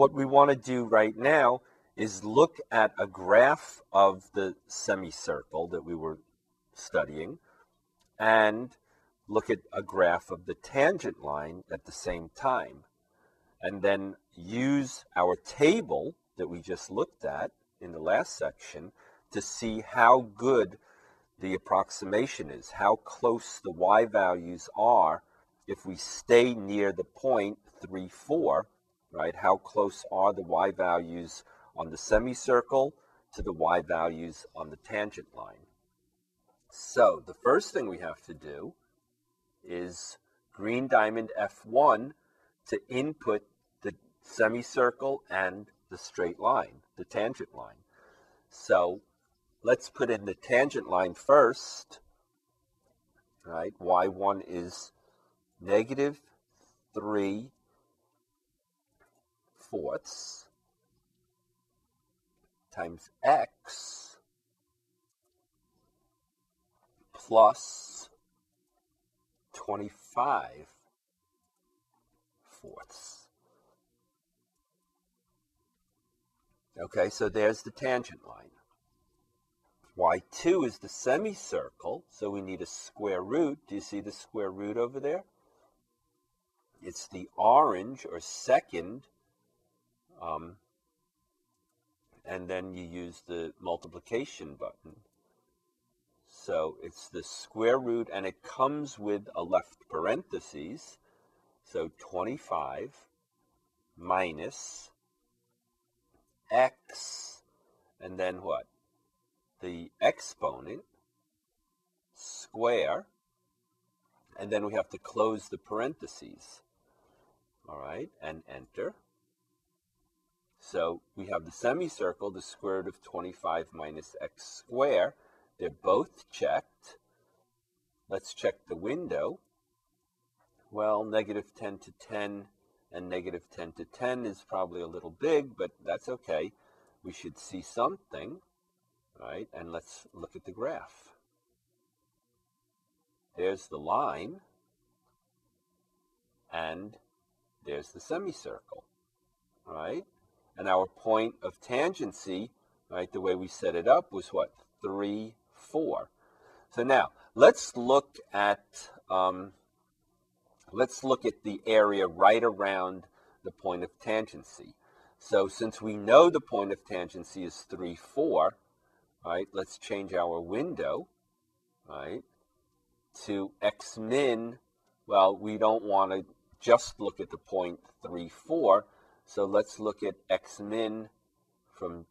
What we want to do right now is look at a graph of the semicircle that we were studying and look at a graph of the tangent line at the same time, and then use our table that we just looked at in the last section to see how good the approximation is, how close the y values are if we stay near the point 3, 4, right? How close are the y values on the semicircle to the y values on the tangent line? So the first thing we have to do is green diamond F1 to input the semicircle and the straight line, the tangent line. So let's put in the tangent line first, right? Y1 is negative 3/4 times x plus 25/4. Okay, so there's the tangent line. Y2 is the semicircle, so we need a square root. Do you see the square root over there? It's the orange or second, and then you use the multiplication button. So it's the square root, and it comes with a left parentheses. So 25 minus x, and then what? The exponent square, and then we have to close the parentheses. All right, and enter. So we have the semicircle, the square root of 25 minus x square. They're both checked. Let's check the window. Well, negative 10 to 10 and negative 10 to 10 is probably a little big, but that's okay. We should see something. Right, and let's look at the graph. There's the line, and there's the semicircle, right? And our point of tangency, right, the way we set it up was what? 3, 4. So now let's look at the area right around the point of tangency. So since we know the point of tangency is 3, 4. All right, let's change our window, right, to x min. Well, we don't want to just look at the point 3, 4, so let's look at x min from,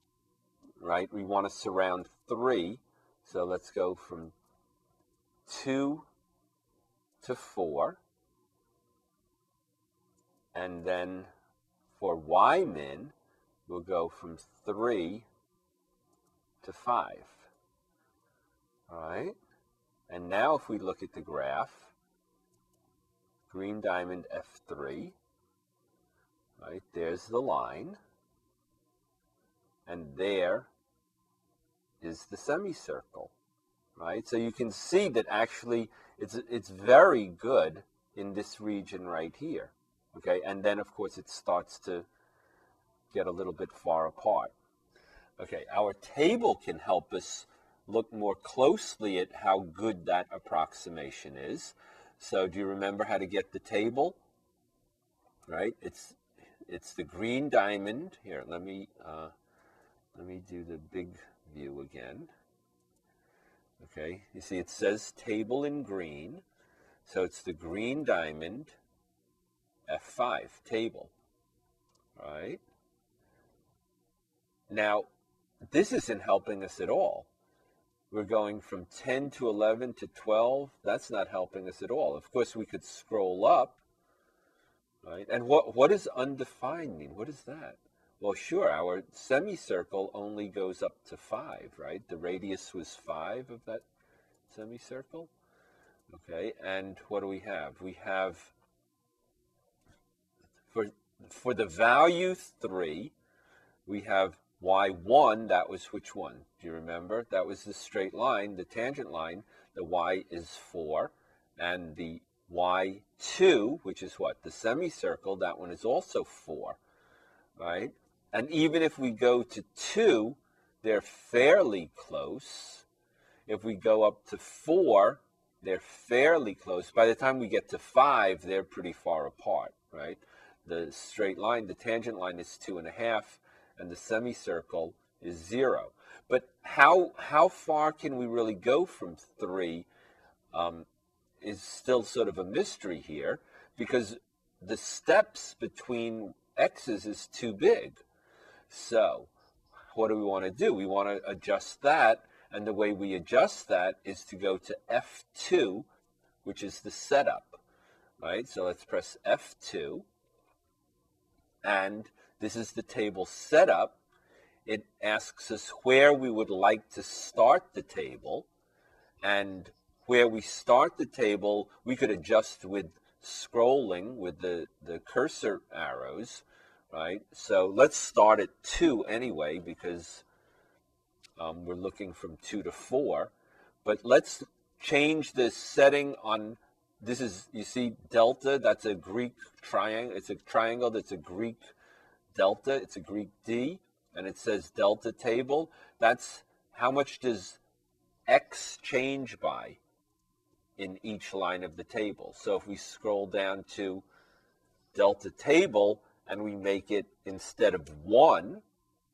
right, we want to surround 3, so let's go from 2 to 4, and then for y min, we'll go from 3 to 5. All right, and now if we look at the graph, green diamond F3, right, there's the line, and there is the semicircle, right? So you can see that actually it's very good in this region right here, okay? And then of course it starts to get a little bit far apart. Okay, our table can help us look more closely at how good that approximation is. So do you remember how to get the table? Right, it's the green diamond. Here, let me do the big view again. Okay, you see it says table in green. So it's the green diamond F5 table, right? Now, this isn't helping us at all. We're going from 10 to 11 to 12. That's not helping us at all. Of course, we could scroll up, right? And what does undefined mean? What is that? Well, sure, our semicircle only goes up to 5, right? The radius was 5 of that semicircle. Okay, and what do we have? We have, for the value 3, we have y1, that was which one? Do you remember? That was the straight line, the tangent line. The y is 4. And the y2, which is what? The semicircle, that one is also 4. right? And even if we go to 2, they're fairly close. If we go up to 4, they're fairly close. By the time we get to 5, they're pretty far apart, right? The straight line, the tangent line is 2.5, and the semicircle is 0. But how far can we really go from 3 is still sort of a mystery here, because the steps between x's is too big. So what do we want to do? We want to adjust that, and the way we adjust that is to go to F2, which is the setup, right? So let's press F2, and this is the table setup. It asks us where we would like to start the table, and where we start the table, we could adjust with scrolling with the cursor arrows, right? So let's start at 2 anyway, because we're looking from 2 to 4. But let's change the setting on, this is, you see, delta, that's a Greek triangle. It's a triangle that's a Greek delta. It's a Greek D, and it says delta table. That's how much does X change by in each line of the table. So if we scroll down to delta table and we make it, instead of 1,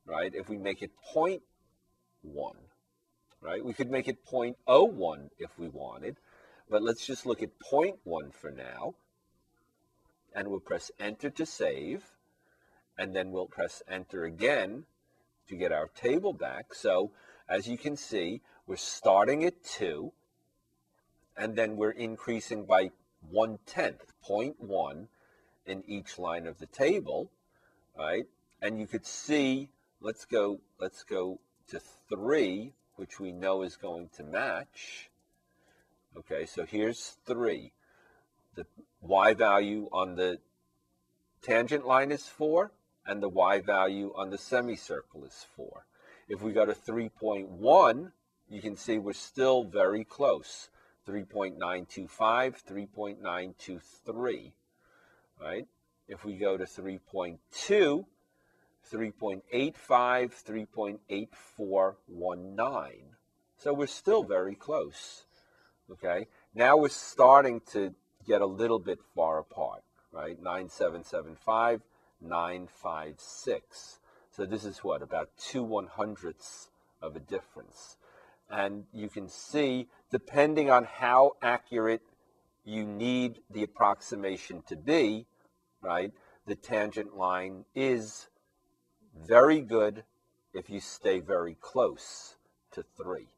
right, if we make it 0.1, right, we could make it 0.01 if we wanted, but let's just look at 0.1 for now, and we'll press enter to save, and then we'll press enter again to get our table back. So as you can see, we're starting at 2, and then we're increasing by 1/10, 0.1 in each line of the table, right? And you could see, let's go to 3, which we know is going to match. Okay, so here's 3. The y value on the tangent line is 4, and the y value on the semicircle is 4. If we go to 3.1, you can see we're still very close. 3.925, 3.923, right? If we go to 3.2, 3.85, 3.8419. So we're still very close, okay? Now we're starting to get a little bit far apart, right? 9775, 956. So this is what, about 2 1/100ths of a difference. And you can see, depending on how accurate you need the approximation to be, right, the tangent line is very good if you stay very close to 3.